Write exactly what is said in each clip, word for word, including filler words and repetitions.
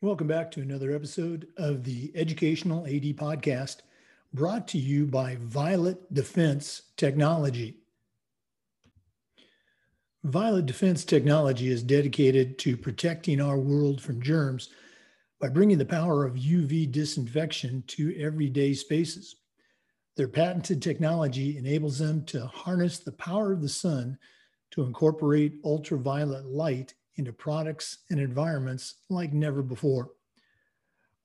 Welcome back to another episode of the Educational A D Podcast, brought to you by Violet Defense Technology. Violet Defense Technology is dedicated to protecting our world from germs by bringing the power of U V disinfection to everyday spaces. Their patented technology enables them to harness the power of the sun to incorporate ultraviolet light into products and environments like never before.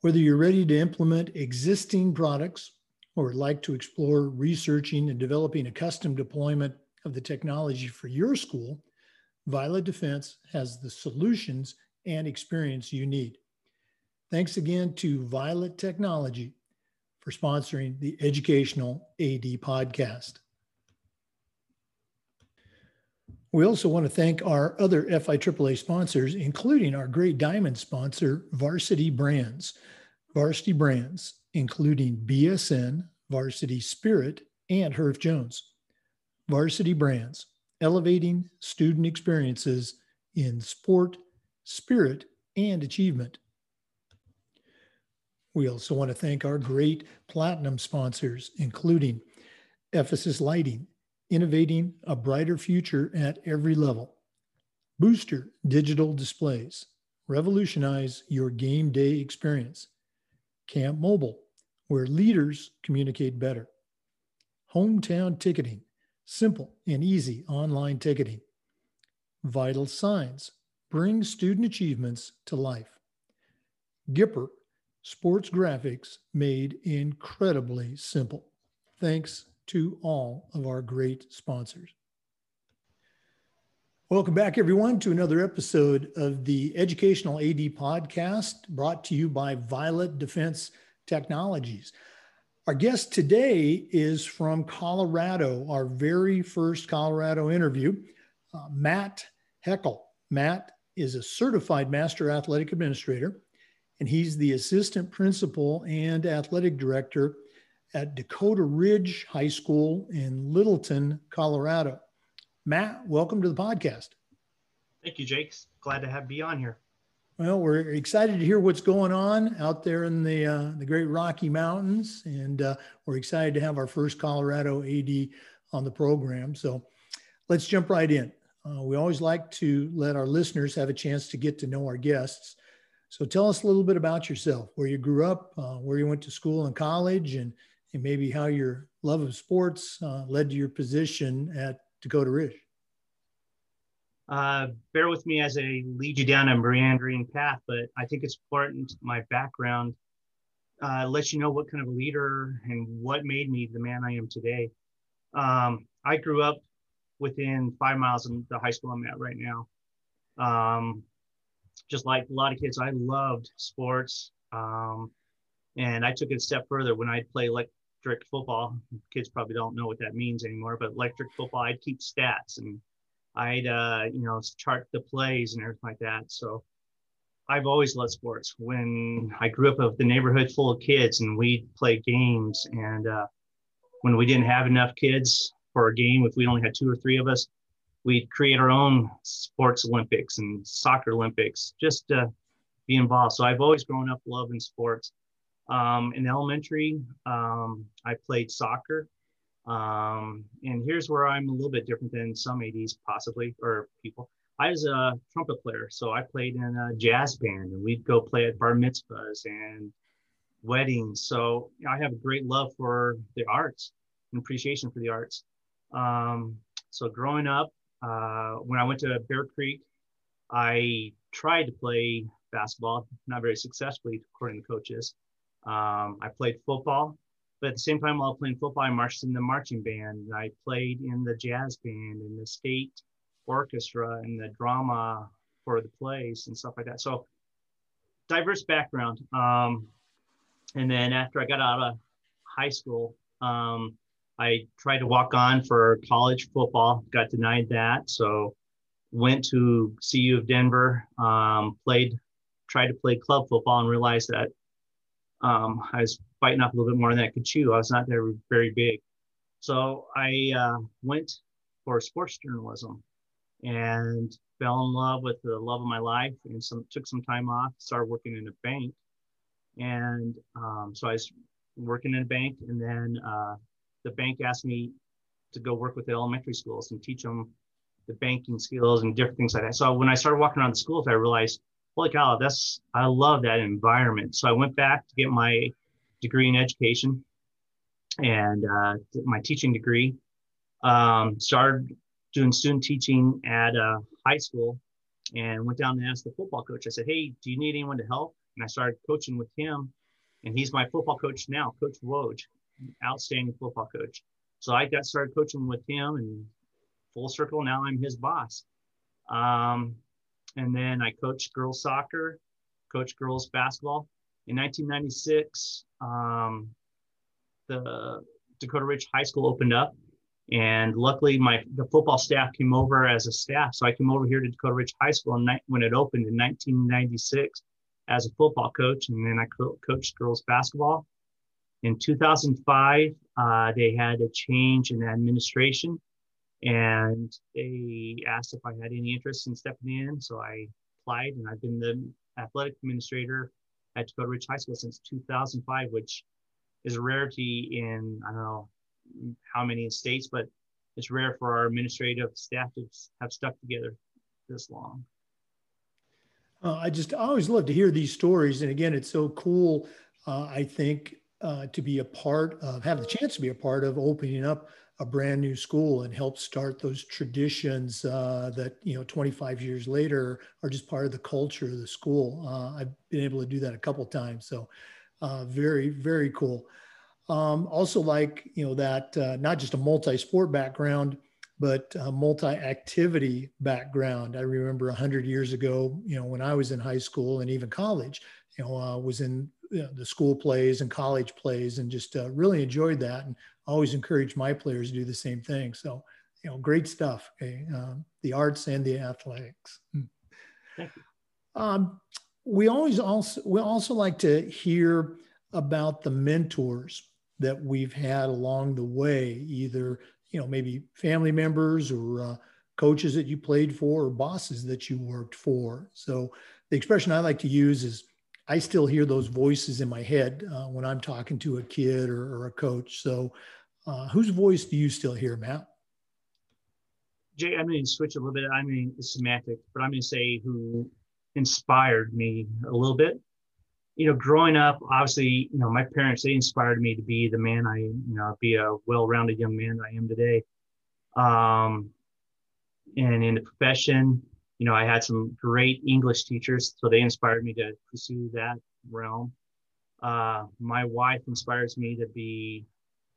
Whether you're ready to implement existing products or would like to explore researching and developing a custom deployment of the technology for your school, Violet Defense has the solutions and experience you need. Thanks again to Violet Technology for sponsoring the Educational A D Podcast. We also want to thank our other F I A A sponsors, including our great diamond sponsor, Varsity Brands. Varsity Brands, including B S N, Varsity Spirit, and Herff Jones. Varsity Brands, elevating student experiences in sport, spirit, and achievement. We also want to thank our great platinum sponsors, including Ephesus Lighting, innovating a brighter future at every level. Booster Digital Displays, revolutionize your game day experience. Camp Mobile, where leaders communicate better. Hometown Ticketing, simple and easy online ticketing. Vital Signs, bring student achievements to life. Gipper, sports graphics made incredibly simple. Thanks to all of our great sponsors. Welcome back, everyone, to another episode of the Educational A D Podcast, brought to you by Violet Defense Technologies. Our guest today is from Colorado, our very first Colorado interview, uh, Matt Heckel. Matt is a certified master athletic administrator, and he's the assistant principal and athletic director at Dakota Ridge High School in Littleton, Colorado. Matt, welcome to the podcast. Thank you, Jake. Glad to have be on here. Well, we're excited to hear what's going on out there in the uh, the Great Rocky Mountains, and uh, we're excited to have our first Colorado A D on the program. So let's jump right in. Uh, we always like to let our listeners have a chance to get to know our guests. So tell us a little bit about yourself, where you grew up, uh, where you went to school and college, and and maybe how your love of sports uh, led to your position at Dakota Ridge. Uh, bear with me as I lead you down a meandering path, but I think it's important my background uh, lets you know what kind of a leader and what made me the man I am today. Um, I grew up within five miles of the high school I'm at right now. Um, just like a lot of kids, I loved sports. Um, and I took it a step further when I'd play electric football. Kids probably don't know what that means anymore, but electric football, I'd keep stats and I'd, uh, you know, chart the plays and everything like that. So I've always loved sports. When I grew up with the neighborhood full of kids and we'd play games, and uh, when we didn't have enough kids for a game, if we only had two or three of us, we'd create our own sports Olympics and soccer Olympics just to be involved. So I've always grown up loving sports. Um, in elementary, um, I played soccer. Um, and here's where I'm a little bit different than some A Ds possibly, or people. I was a trumpet player. So I played in a jazz band, and we'd go play at bar mitzvahs and weddings. So you know, I have a great love for the arts and appreciation for the arts. Um, so growing up, uh, when I went to Bear Creek, I tried to play basketball, not very successfully, according to coaches. Um, I played football, but at the same time while playing football, I marched in the marching band. I played in the jazz band and the state orchestra and the drama for the plays and stuff like that. So diverse background. Um, and then after I got out of high school, um, I tried to walk on for college football, got denied that. So went to C U of Denver, um, played, tried to play club football, and realized that Um, I was biting off a little bit more than I could chew. I was not there very big. So I uh, went for sports journalism and fell in love with the love of my life, and some took some time off, started working in a bank. And um, so I was working in a bank, and then uh, the bank asked me to go work with the elementary schools and teach them the banking skills and different things like that. So when I started walking around the schools, I realized, holy cow, that's, I love that environment. So I went back to get my degree in education and uh, my teaching degree. Um, started doing student teaching at a high school and went down and asked the football coach. I said, hey, do you need anyone to help? And I started coaching with him, and he's my football coach now, Coach Woj, outstanding football coach. So I got started coaching with him, and full circle, now I'm his boss. Um, and then I coached girls soccer, coached girls basketball. In nineteen ninety-six, um, the Dakota Ridge High School opened up, and luckily my the football staff came over as a staff. So I came over here to Dakota Ridge High School and when it opened in nineteen ninety-six as a football coach, and then I co coached girls basketball. In two thousand five, uh, they had a change in administration, and they asked if I had any interest in stepping in. So I applied, and I've been the athletic administrator at Dakota Ridge High School since two thousand five, which is a rarity in, I don't know how many states, but it's rare for our administrative staff to have stuck together this long. Uh, I just I always love to hear these stories. And again, it's so cool, uh, I think, uh, to be a part of, have the chance to be a part of opening up a brand new school and help start those traditions uh, that, you know, twenty-five years later are just part of the culture of the school. Uh, I've been able to do that a couple of times. So uh, very, very cool. Um, also like, you know, that uh, not just a multi-sport background, but a multi-activity background. I remember a hundred years ago, you know, when I was in high school and even college, you know, uh, was in you know, the school plays and college plays, and just uh, really enjoyed that, and always encouraged my players to do the same thing. So, you know, great stuff, okay? um, the arts and the athletics. Thank you. Um, we always also, we also like to hear about the mentors that we've had along the way, either, you know, maybe family members or uh, coaches that you played for or bosses that you worked for. So the expression I like to use is, I still hear those voices in my head uh, when I'm talking to a kid or, or a coach. So uh, whose voice do you still hear, Matt? Jay, I'm going to switch a little bit. I mean, it's semantic, but I'm going to say who inspired me a little bit. You know, growing up, obviously, you know, my parents, they inspired me to be the man I, you know, be a well-rounded young man that I am today. Um, and in the profession, you know, I had some great English teachers, so they inspired me to pursue that realm. Uh, my wife inspires me to be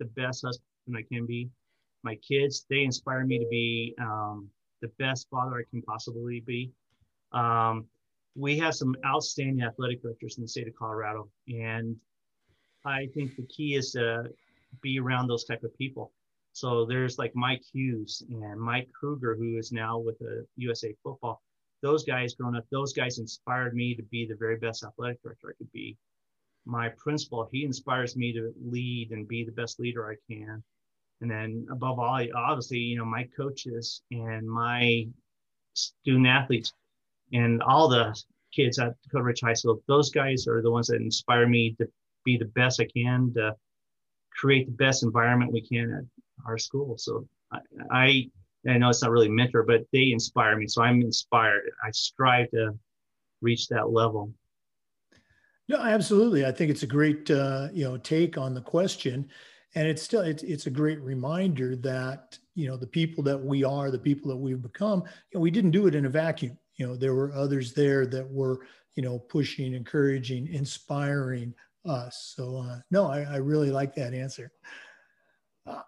the best husband I can be. My kids, they inspire me to be um, the best father I can possibly be. Um, we have some outstanding athletic directors in the state of Colorado, and I think the key is to be around those type of people. So there's like Mike Hughes and Mike Kruger, who is now with the U S A Football. Those guys growing up, those guys inspired me to be the very best athletic director I could be. My principal, he inspires me to lead and be the best leader I can. And then above all, obviously, you know, my coaches and my student athletes and all the kids at Dakota Ridge High School, those guys are the ones that inspire me to be the best I can, to create the best environment we can at our school. So I, I I know it's not really mentor, but they inspire me. So I'm inspired. I strive to reach that level. No, absolutely. I think it's a great uh, you know, take on the question, and it's still it's it's a great reminder that, you know, the people that we are, the people that we've become, you know, we didn't do it in a vacuum. You know, there were others there that were, you know, pushing, encouraging, inspiring us. So uh, no, I, I really like that answer. Uh,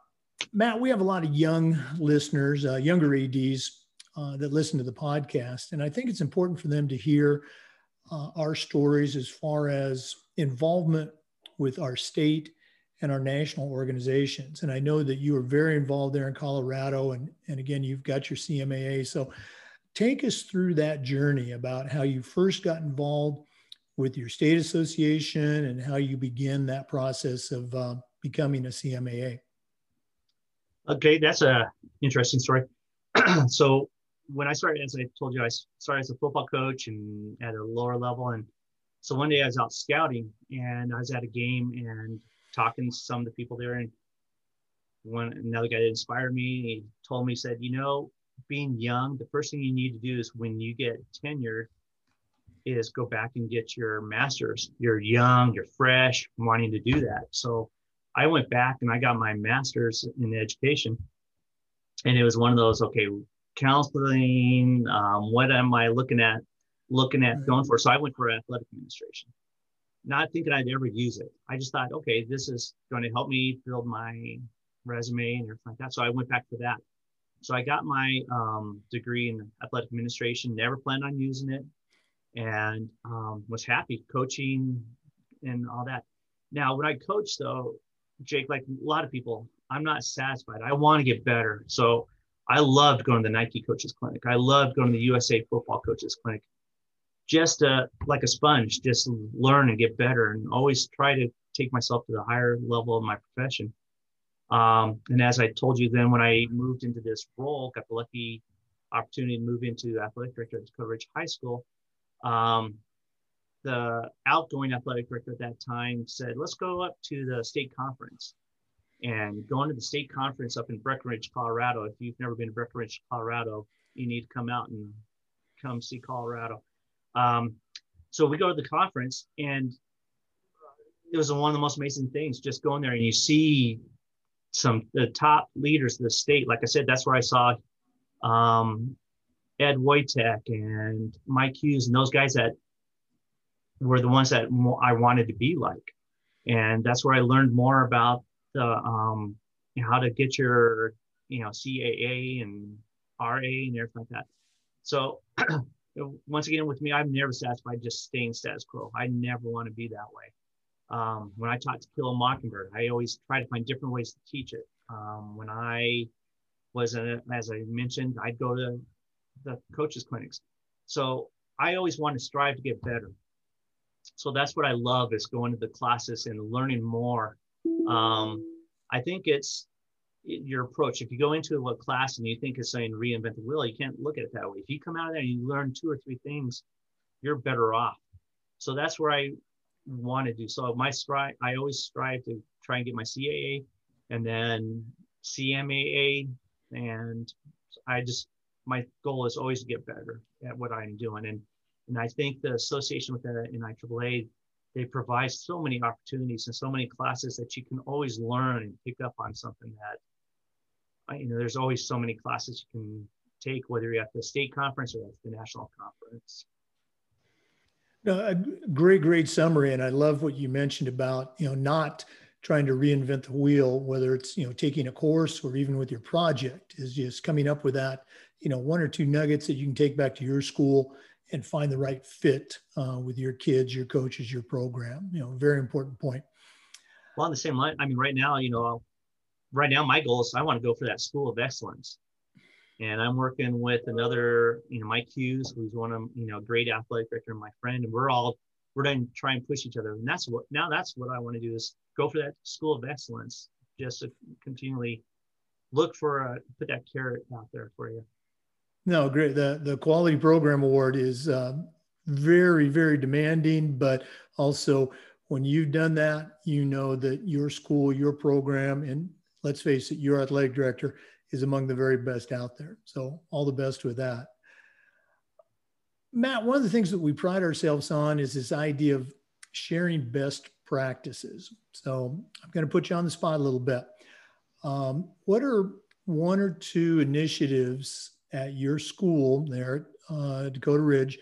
Matt, we have a lot of young listeners, uh, younger A Ds uh, that listen to the podcast, and I think it's important for them to hear uh, our stories as far as involvement with our state and our national organizations. And I know that you are very involved there in Colorado, and, and again, you've got your C M A A. So take us through that journey about how you first got involved with your state association and how you begin that process of uh, becoming a C M A A. Okay, that's a interesting story. So when I started, as I told you, I started as a football coach and at a lower level. And so one day I was out scouting and I was at a game and talking to some of the people there. And one another guy that inspired me, he told me, he said, you know, being young, the first thing you need to do is when you get tenured is go back and get your master's. You're young, you're fresh, wanting to do that. So I went back and I got my master's in education. And it was one of those, okay, counseling, um, what am I looking at, looking at going for? So I went for athletic administration, not thinking I'd ever use it. I just thought, okay, this is going to help me build my resume and everything like that. So I went back for that. So I got my um, degree in athletic administration, never planned on using it, and um, was happy coaching and all that. Now, when I coach, though, Jake, like a lot of people, I'm not satisfied. I want to get better. So I loved going to the Nike Coaches Clinic. I loved going to the U S A Football Coaches Clinic. Just uh, like a sponge, just learn and get better and always try to take myself to the higher level of my profession. Um, and as I told you, then when I moved into this role, got the lucky opportunity to move into athletic director at Dakota Ridge High School. Um, the outgoing athletic director at that time said, let's go up to the state conference. And going to the state conference up in Breckenridge, Colorado, if you've never been to Breckenridge, Colorado, you need to come out and come see Colorado. Um, so we go to the conference, and it was one of the most amazing things, just going there and you see some the top leaders of the state. Like I said, that's where I saw um, Ed Wojtek and Mike Hughes and those guys that were the ones that I wanted to be like. And that's where I learned more about the um, how to get your, you know, C A A and R A and everything like that. So once again, with me, I'm never satisfied just staying status quo. I never want to be that way. Um, when I taught To Kill a Mockingbird, I always try to find different ways to teach it. Um, when I was, a, as I mentioned, I'd go to the coaches' clinics. So I always want to strive to get better. So that's what I love, is going to the classes and learning more. Um, I think it's your approach. If you go into a class and you think it's saying reinvent the wheel, you can't look at it that way. If you come out of there and you learn two or three things, you're better off. So that's where I want to do. So my strive, I always strive to try and get my C A A and then C M A A. And I just, my goal is always to get better at what I'm doing. And, and I think the association with the N I A A A, they provide so many opportunities and so many classes that you can always learn and pick up on something that, you know, there's always so many classes you can take, whether you're at the state conference or at the national conference. No, a great, great summary. And I love what you mentioned about, you know, not trying to reinvent the wheel, whether it's, you know, taking a course or even with your project, is just coming up with that, you know, one or two nuggets that you can take back to your school and find the right fit uh, with your kids, your coaches, your program. You know, very important point. Well, on the same line, I mean, right now, you know, right now my goal is I want to go for that school of excellence. And I'm working with another, you know, Mike Hughes, who's one of, you know, great athletic director and my friend, and we're all, we're going to try and push each other. And that's what, now that's what I want to do, is go for that school of excellence, just to continually look for, a, put that carrot out there for you. No, great. The, the Quality Program Award is uh, very, very demanding, but also when you've done that, you know that your school, your program, and let's face it, your athletic director is among the very best out there. So all the best with that. Matt, one of the things that we pride ourselves on is this idea of sharing best practices. So I'm going to put you on the spot a little bit. Um, what are one or two initiatives at your school there at uh, Dakota Ridge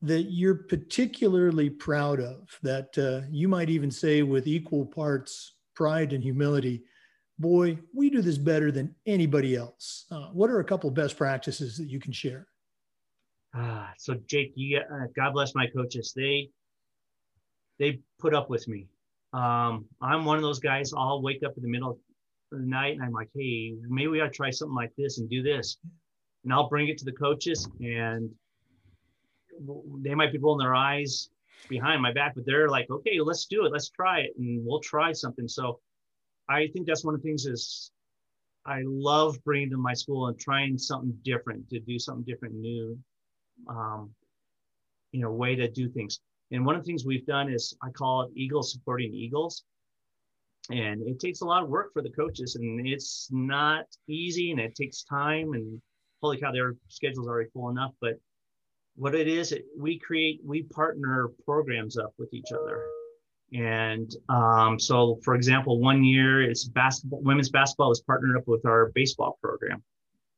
that you're particularly proud of, that uh, you might even say with equal parts pride and humility, boy, we do this better than anybody else? Uh, what are a couple best practices that you can share? Uh, so Jake, you, uh, God bless my coaches. They, they put up with me. Um, I'm one of those guys, I'll wake up in the middle of the night and I'm like, hey, maybe we ought to try something like this and do this. And I'll bring it to the coaches, and they might be rolling their eyes behind my back, but they're like, okay, let's do it. Let's try it. And we'll try something. So I think that's one of the things, is I love bringing to my school and trying something different, to do something different, new, um, you know, way to do things. And one of the things we've done is I call it Eagles Supporting Eagles. And it takes a lot of work for the coaches, and it's not easy, and it takes time, and holy cow, their schedule's already full enough. But what it is, it, we create, we partner programs up with each other. And um, so, for example, one year it's basketball, women's basketball is partnered up with our baseball program.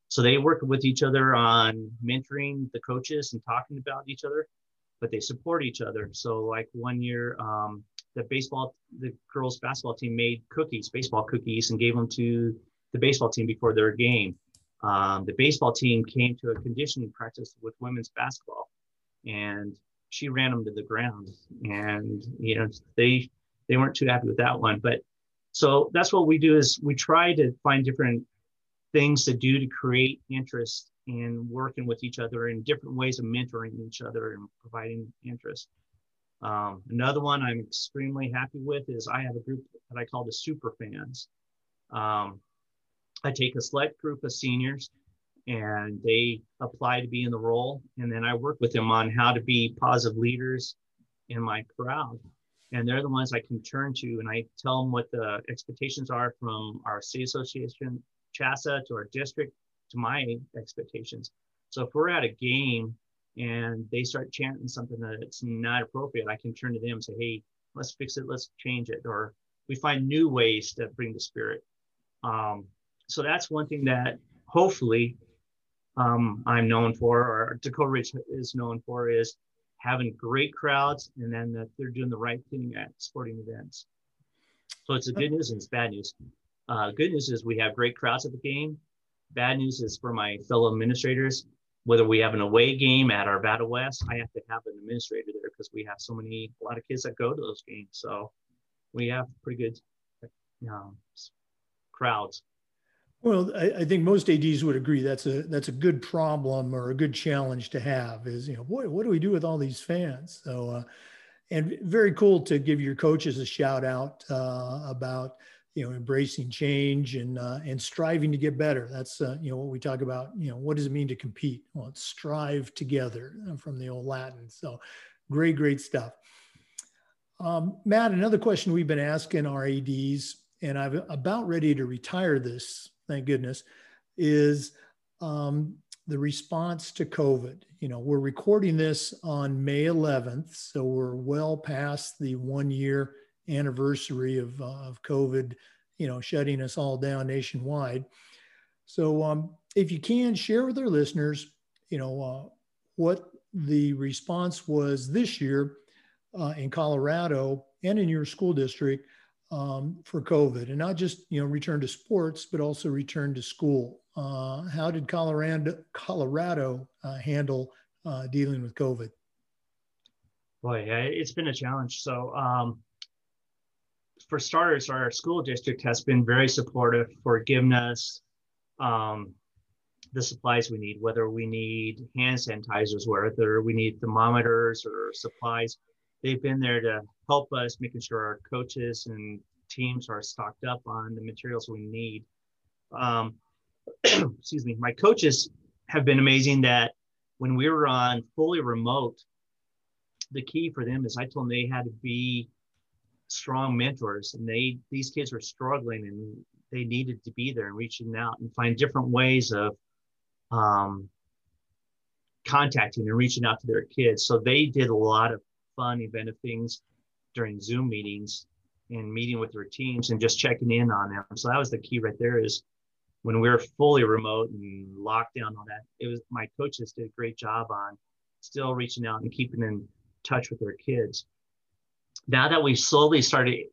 So they work with each other on mentoring the coaches and talking about each other, but they support each other. So like one year, um, the baseball, the girls basketball team made cookies, baseball cookies, and gave them to the baseball team before their game. Um, the baseball team came to a conditioning practice with women's basketball, and she ran them to the ground, and, you know, they, they weren't too happy with that one. But so that's what we do, is we try to find different things to do to create interest in working with each other and different ways of mentoring each other and providing interest. Um, another one I'm extremely happy with is I have a group that I call the Super Fans. Um, I take a select group of seniors, and they apply to be in the role. And then I work with them on how to be positive leaders in my crowd. And they're the ones I can turn to. And I tell them what the expectations are from our state association, CHASA, to our district, to my expectations. So if we're at a game and they start chanting something that's not appropriate, I can turn to them and say, hey, let's fix it, let's change it. Or we find new ways to bring the spirit. Um, So that's one thing that hopefully um, I'm known for, or Dakota Ridge is known for, is having great crowds, and then that they're doing the right thing at sporting events. So it's the good news and it's bad news. Uh, good news is we have great crowds at the game. Bad news is for my fellow administrators, whether we have an away game at our Battle West, I have to have an administrator there because we have so many, a lot of kids that go to those games. So we have pretty good um, crowds. Well, I, I think most A Ds would agree that's a that's a good problem or a good challenge to have is, you know, what, what do we do with all these fans? So, uh, and very cool to give your coaches a shout out uh, about, you know, embracing change and uh, and striving to get better. That's, uh, you know, what we talk about, you know, what does it mean to compete? Well, it's strive together from the old Latin. So great, great stuff. Um, Matt, another question we've been asking our A Ds, and I'm about ready to retire this, thank goodness, is um, the response to COVID. You know, we're recording this on May eleventh, so we're well past the one-year anniversary of, uh, of COVID, you know, shutting us all down nationwide. So um, if you can, share with our listeners, you know, uh, what the response was this year uh, in Colorado and in your school district Um, for COVID, and not just, you know, return to sports, but also return to school. Uh, how did Colorado, Colorado uh, handle uh, dealing with COVID? Boy, it's been a challenge. So um, for starters, our school district has been very supportive for giving us um, the supplies we need, whether we need hand sanitizers, whether we need thermometers or supplies. They've been there to help us, making sure our coaches and teams are stocked up on the materials we need. Um, excuse me. My coaches have been amazing that when we were on fully remote, the key for them is I told them they had to be strong mentors, and they, these kids were struggling and they needed to be there and reaching out and find different ways of um, contacting and reaching out to their kids. So they did a lot of fun event of things during Zoom meetings and meeting with their teams and just checking in on them. So that was the key right there, is when we were fully remote and locked down on that, it was my coaches did a great job on still reaching out and keeping in touch with their kids. Now that we've slowly started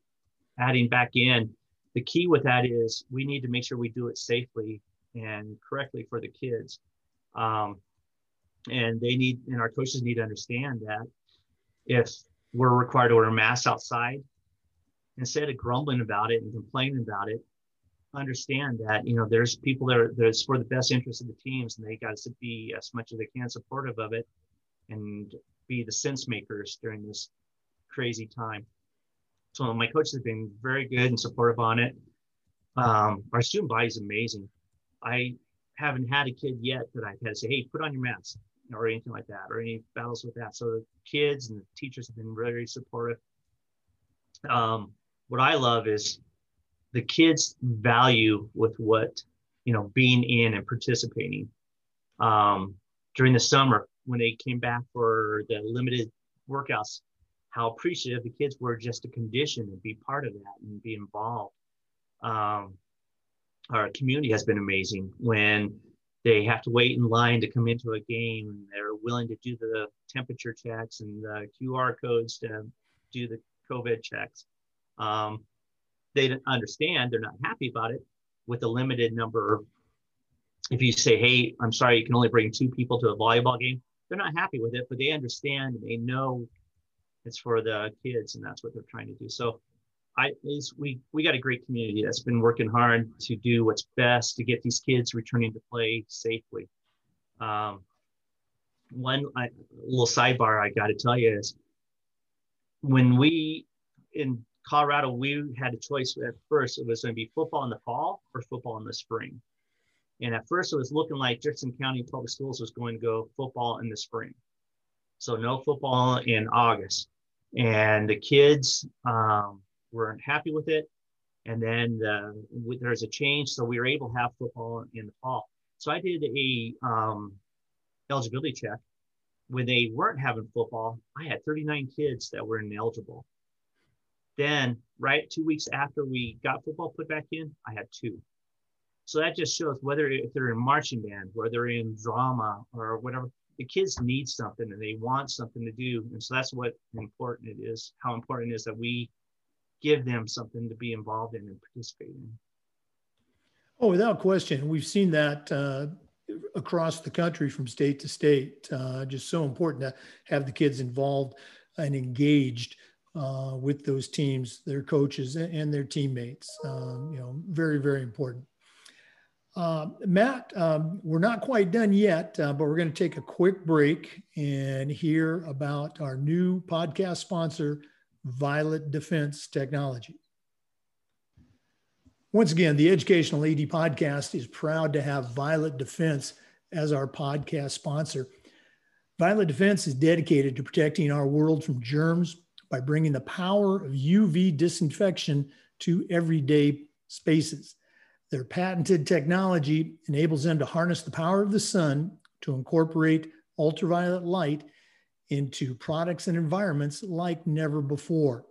adding back in, the key with that is we need to make sure we do it safely and correctly for the kids. Um, and they need, and our coaches need to understand that if we're required to wear masks outside, instead of grumbling about it and complaining about it, understand that, you know, there's people that are, that's for the best interest of the teams, and they got to be as much as they can supportive of it and be the sense makers during this crazy time. So my coaches have been very good and supportive on it. Um, our student body is amazing. I haven't had a kid yet that I've had to say, hey, put on your mask, or anything like that, or any battles with that. So the kids and the teachers have been very supportive. Um, what I love is the kids value with what, you know, being in and participating. Um, during the summer, when they came back for the limited workouts, how appreciative the kids were just to condition and be part of that and be involved. Um, our community has been amazing when they have to wait in line to come into a game. They're willing to do the temperature checks and the Q R codes to do the COVID checks. Um, they understand, they're not happy about it with a limited number. If you say, hey, I'm sorry, you can only bring two people to a volleyball game, they're not happy with it, but they understand, and they know it's for the kids, and that's what they're trying to do. So I, is we, we got a great community that's been working hard to do what's best to get these kids returning to play safely. Um, one I, little sidebar I got to tell you is when we, in Colorado, we had a choice at first. It was going to be football in the fall or football in the spring. And at first it was looking like Jefferson County Public Schools was going to go football in the spring. So no football in August. And the kids um, weren't happy with it. And then the, there's a change. So we were able to have football in the fall. So I did a um, eligibility check. When they weren't having football, I had thirty-nine kids that were ineligible. Then right two weeks after we got football put back in, I had two. So that just shows whether if they're in marching band, whether they're in drama or whatever, the kids need something and they want something to do. And so that's what important it is, how important it is that we give them something to be involved in and participate in. Oh, without question. We've seen that uh, across the country from state to state. Uh, just so important to have the kids involved and engaged uh, with those teams, their coaches and their teammates. Um, you know, very, very important. Uh, Matt, um, we're not quite done yet, uh, but we're going to take a quick break and hear about our new podcast sponsor, Violet Defense Technology. Once again, the Educational A D Podcast is proud to have Violet Defense as our podcast sponsor. Violet Defense is dedicated to protecting our world from germs by bringing the power of U V disinfection to everyday spaces. Their patented technology enables them to harness the power of the sun to incorporate ultraviolet light into products and environments like never before.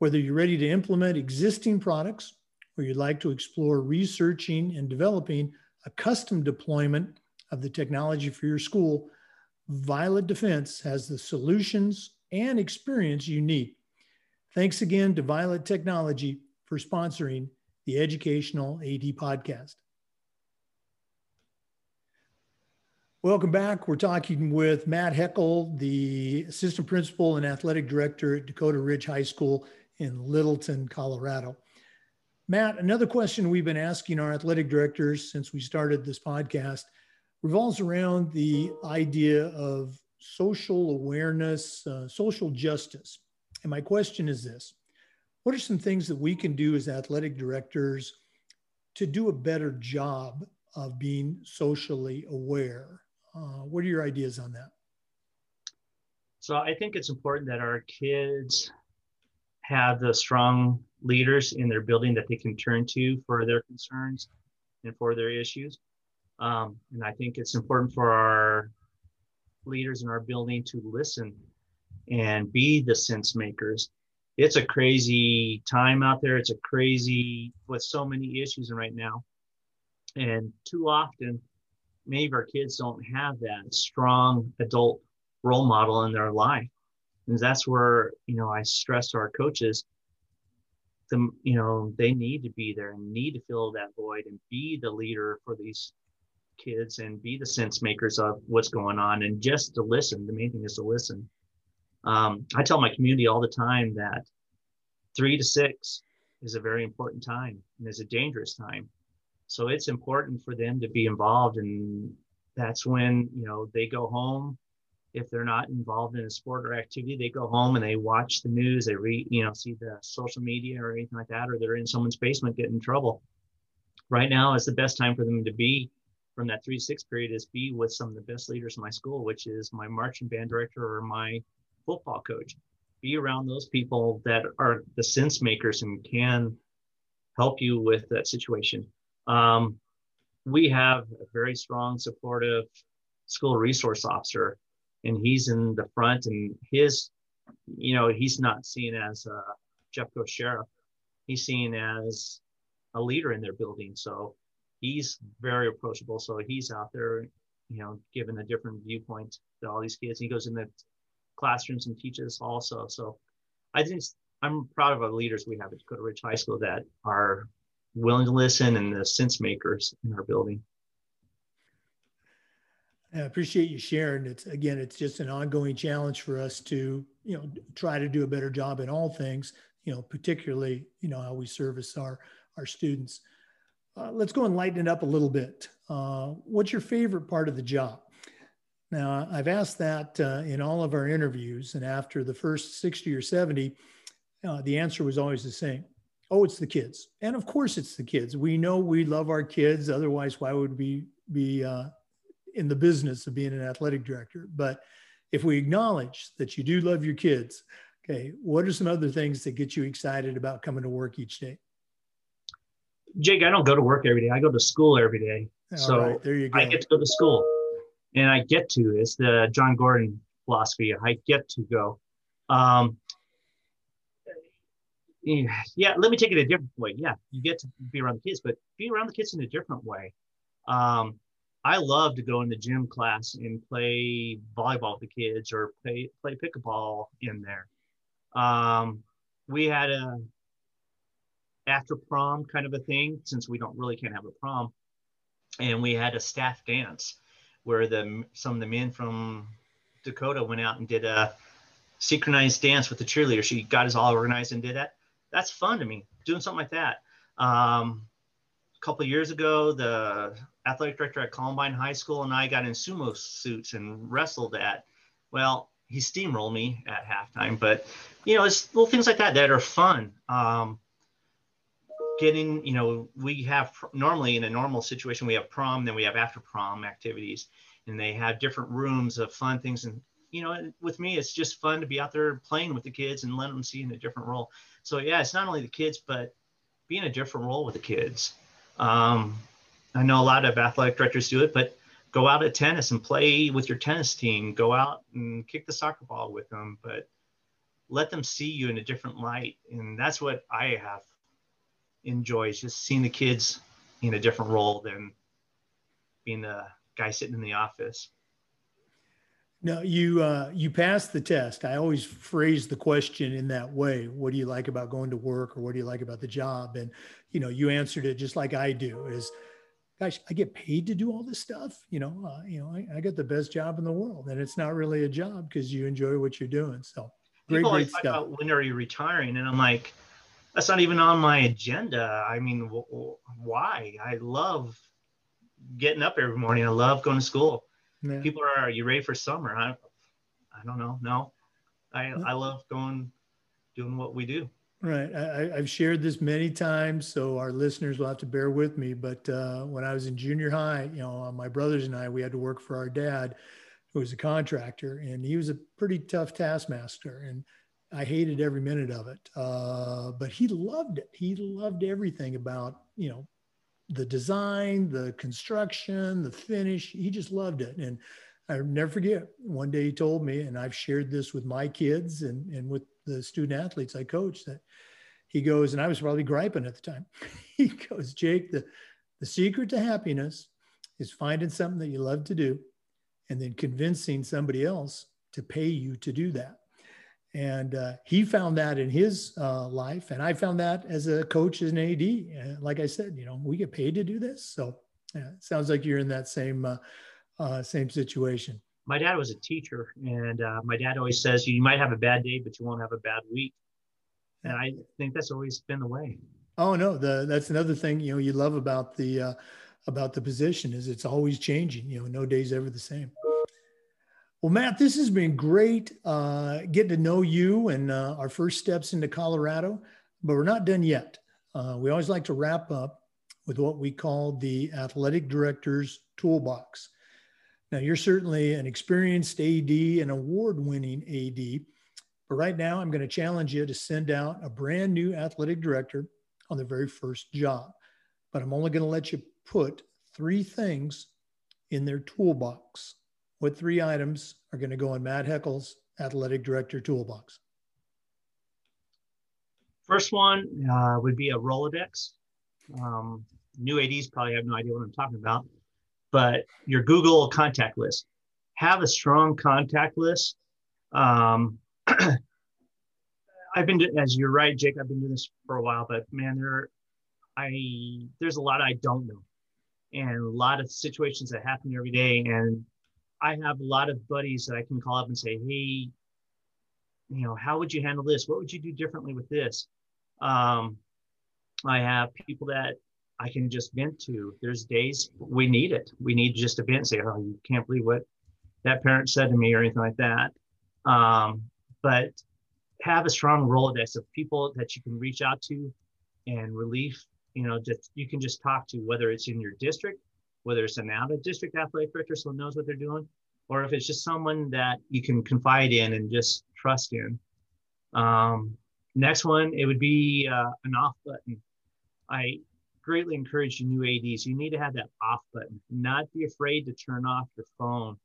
Whether you're ready to implement existing products or you'd like to explore researching and developing a custom deployment of the technology for your school, Violet Defense has the solutions and experience you need. Thanks again to Violet Technology for sponsoring the Educational A D Podcast. Welcome back. We're talking with Matt Heckel, the Assistant Principal and Athletic Director at Dakota Ridge High School in Littleton, Colorado. Matt, another question we've been asking our athletic directors since we started this podcast revolves around the idea of social awareness, uh, social justice. And my question is this: what are some things that we can do as athletic directors to do a better job of being socially aware? Uh, what are your ideas on that? So I think it's important that our kids have the strong leaders in their building that they can turn to for their concerns and for their issues. Um, and I think it's important for our leaders in our building to listen and be the sense makers. It's a crazy time out there. It's a crazy, with so many issues right now. And too often, many of our kids don't have that strong adult role model in their life. And that's where, you know, I stress to our coaches, the, you know, they need to be there and need to fill that void and be the leader for these kids and be the sense makers of what's going on, and just to listen. The main thing is to listen. Um, I tell my community all the time that three to six is a very important time and is a dangerous time. So it's important for them to be involved. And that's when, you know, they go home, if they're not involved in a sport or activity, they go home and they watch the news, they read, you know, see the social media or anything like that, or they're in someone's basement getting in trouble. Right now is the best time for them to be, from that three to six period, is be with some of the best leaders in my school, which is my marching band director or my football coach. Be around those people that are the sense makers and can help you with that situation. Um, we have a very strong, supportive school resource officer, and he's in the front, and his, you know, he's not seen as a Jeffco sheriff. He's seen as a leader in their building. So he's very approachable. So he's out there, you know, giving a different viewpoint to all these kids. He goes in the classrooms and teaches also. So I think I'm proud of our leaders we have at Dakota Ridge High School that are willing to listen and the sense makers in our building. I appreciate you sharing. It's again, it's just an ongoing challenge for us to, you know, try to do a better job in all things, you know, particularly, you know, how we service our, our students. Uh, let's go and lighten it up a little bit. Uh, what's your favorite part of the job? Now, I've asked that uh, in all of our interviews, and after the first sixty or seventy, uh, the answer was always the same. Oh, it's the kids. And of course it's the kids. We know we love our kids. Otherwise, why would we be uh, in the business of being an athletic director? But if we acknowledge that you do love your kids, okay, what are some other things that get you excited about coming to work each day? Jake, I don't go to work every day. I go to school every day. All so right, there you go. I get to go to school, and I get to, it's the John Gordon philosophy. I get to go. Um, yeah, let me take it a different way. Yeah, you get to be around the kids, but be around the kids in a different way. Um, I love to go in the gym class and play volleyball with the kids, or play, play pickleball in there. Um, we had a after prom kind of a thing, since we don't really can't have a prom, and we had a staff dance where the some of the men from Dakota went out and did a synchronized dance with the cheerleader. She got us all organized and did that. That's fun to me, doing something like that. Um, a couple of years ago, the athletic director at Columbine High School and I got in sumo suits and wrestled at, well, he steamrolled me at halftime, but you know, it's little things like that that are fun. Um, Getting, you know, we have normally in a normal situation, we have prom, then we have after prom activities, and they have different rooms of fun things. And, you know, with me, it's just fun to be out there playing with the kids and letting them see in a different role. So, yeah, it's not only the kids, but be in a different role with the kids. Um, I know a lot of athletic directors do it, but go out at tennis and play with your tennis team, go out and kick the soccer ball with them, but let them see you in a different light. And that's what I have enjoys, just seeing the kids in a different role than being the guy sitting in the office. No, you uh, you passed the test. I always phrase the question in that way. What do you like about going to work, or what do you like about the job? And, you know, you answered it just like I do, is, gosh, I get paid to do all this stuff. You know, uh, you know, I, I got the best job in the world, and it's not really a job because you enjoy what you're doing. So great, people always great talk stuff. About when are you retiring? And I'm like, that's not even on my agenda. I mean, why? I love getting up every morning. I love going to school. Yeah. People are, are you ready for summer? I, I don't know. No, I, yeah. I love going, doing what we do. Right. I, I've shared this many times, so our listeners will have to bear with me. But uh, when I was in junior high, you know, my brothers and I, we had to work for our dad, who was a contractor, and he was a pretty tough taskmaster. And I hated every minute of it, uh, but he loved it. He loved everything about, you know, the design, the construction, the finish. He just loved it. And I'll never forget, one day he told me, and I've shared this with my kids and, and with the student athletes I coach, that he goes, and I was probably griping at the time, he goes, Jake, the, the secret to happiness is finding something that you love to do and then convincing somebody else to pay you to do that. And uh, he found that in his uh, life. And I found that as a coach, as an A D. And like I said, you know, we get paid to do this. So yeah, it sounds like you're in that same, uh, uh, same situation. My dad was a teacher. And uh, my dad always says, you might have a bad day, but you won't have a bad week. And I think that's always been the way. Oh, no, the, that's another thing, you know, you love about the, uh, about the position is it's always changing. You know, no day's ever the same. Well, Matt, this has been great uh, getting to know you and uh, our first steps into Colorado, but we're not done yet. Uh, we always like to wrap up with what we call the athletic director's toolbox. Now, you're certainly an experienced A D, an award-winning A D, but right now I'm going to challenge you to send out a brand new athletic director on their very first job. But I'm only going to let you put three things in their toolbox. What three items are going to go in Matt Heckel's athletic director toolbox? First one uh, would be a Rolodex. Um, new A Ds probably have no idea what I'm talking about, but your Google contact list. Have a strong contact list. Um, I've been, to, as you're right, Jake, I've been doing this for a while, but man, there, I there's a lot I don't know, and a lot of situations that happen every day. And I have a lot of buddies that I can call up and say, hey, you know, how would you handle this? What would you do differently with this? Um, I have people that I can just vent to. There's days we need it. We need just a vent and say, oh, you can't believe what that parent said to me or anything like that. Um, but have a strong Rolodex of people that you can reach out to and relief, you know, just you can just talk to, whether it's in your district, whether it's an out-of-district athletic director, someone knows what they're doing, or if it's just someone that you can confide in and just trust in. Um, next one, it would be uh, an off button. I greatly encourage you new A Ds. You need to have that off button. Not be afraid to turn off your phone.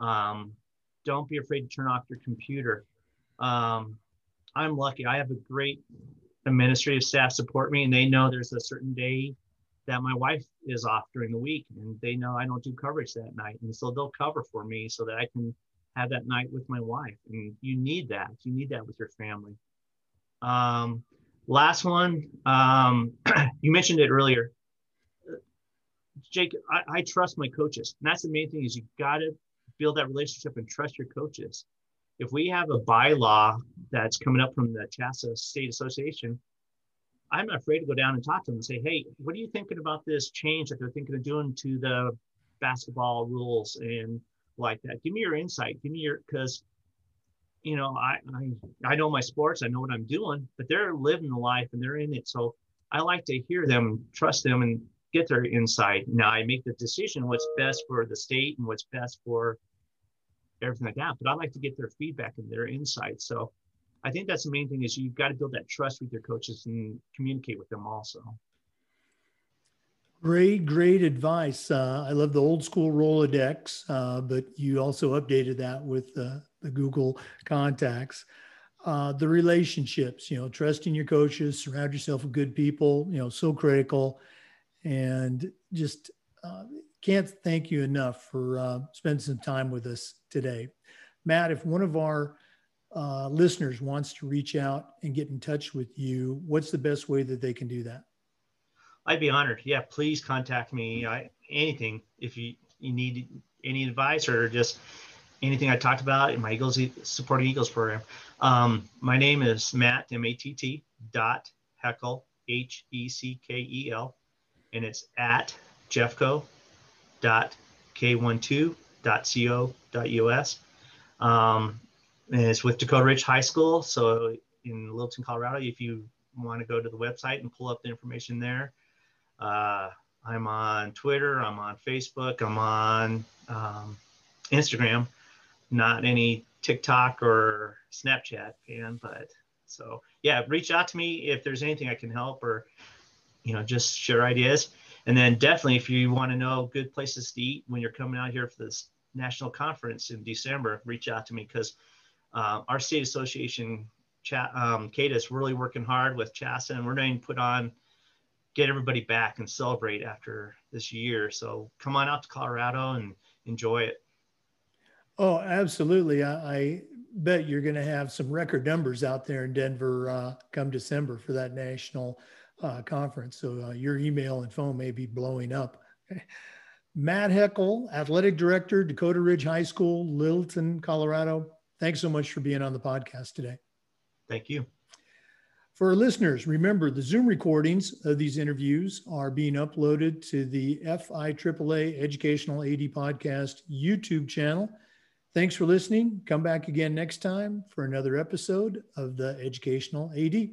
Um, don't be afraid to turn off your computer. Um, I'm lucky. I have a great administrative staff support me, and they know there's a certain day that my wife is off during the week, and they know I don't do coverage that night. And so they'll cover for me so that I can have that night with my wife. And you need that. You need that with your family. Um, Last one, um, you mentioned it earlier. Jake, I, I trust my coaches. And that's the main thing, is you got to build that relationship and trust your coaches. If we have a bylaw that's coming up from the CHASA State Association, I'm not afraid to go down and talk to them and say, hey, what are you thinking about this change that they're thinking of doing to the basketball rules and like that? Give me your insight. Give me your, because you know, I, I I know my sports, I know what I'm doing, but they're living the life and they're in it. So I like to hear them, trust them, and get their insight. Now I make the decision what's best for the state and what's best for everything like that, but I like to get their feedback and their insight. So I think that's the main thing, is you've got to build that trust with your coaches and communicate with them also. Great, great advice. Uh, I love the old school Rolodex, uh, but you also updated that with uh, the Google contacts. Uh, the relationships, you know, trusting your coaches, surround yourself with good people, you know, so critical. And just uh, can't thank you enough for uh, spending some time with us today. Matt, if one of our uh, listeners wants to reach out and get in touch with you, what's the best way that they can do that? I'd be honored. Yeah, please contact me. I, anything, if you, you need any advice or just anything I talked about in my Eagles supporting Eagles program. Um, my name is Matt, M A T T, dot Heckel, H E C K E L, and it's at jeffco dot k twelve dot co dot u s. Um, and it's with Dakota Ridge High School, so in Littleton, Colorado. If you want to go to the website and pull up the information there. Uh, I'm on Twitter, I'm on Facebook, I'm on um, Instagram, not any TikTok or Snapchat fan, but so yeah, reach out to me if there's anything I can help, or, you know, just share ideas. And then definitely if you want to know good places to eat when you're coming out here for this national conference in December, reach out to me, because uh, our state association, um, CATA, is really working hard with CHASA, and we're going to put on get everybody back and celebrate after this year. So come on out to Colorado and enjoy it. Oh, absolutely. I, I bet you're going to have some record numbers out there in Denver uh, come December for that national uh, conference. So uh, your email and phone may be blowing up. Okay. Matt Heckel, Athletic Director, Dakota Ridge High School, Littleton, Colorado. Thanks so much for being on the podcast today. Thank you. For our listeners, remember the Zoom recordings of these interviews are being uploaded to the F I A A A Educational A D Podcast YouTube channel. Thanks for listening. Come back again next time for another episode of the Educational A D.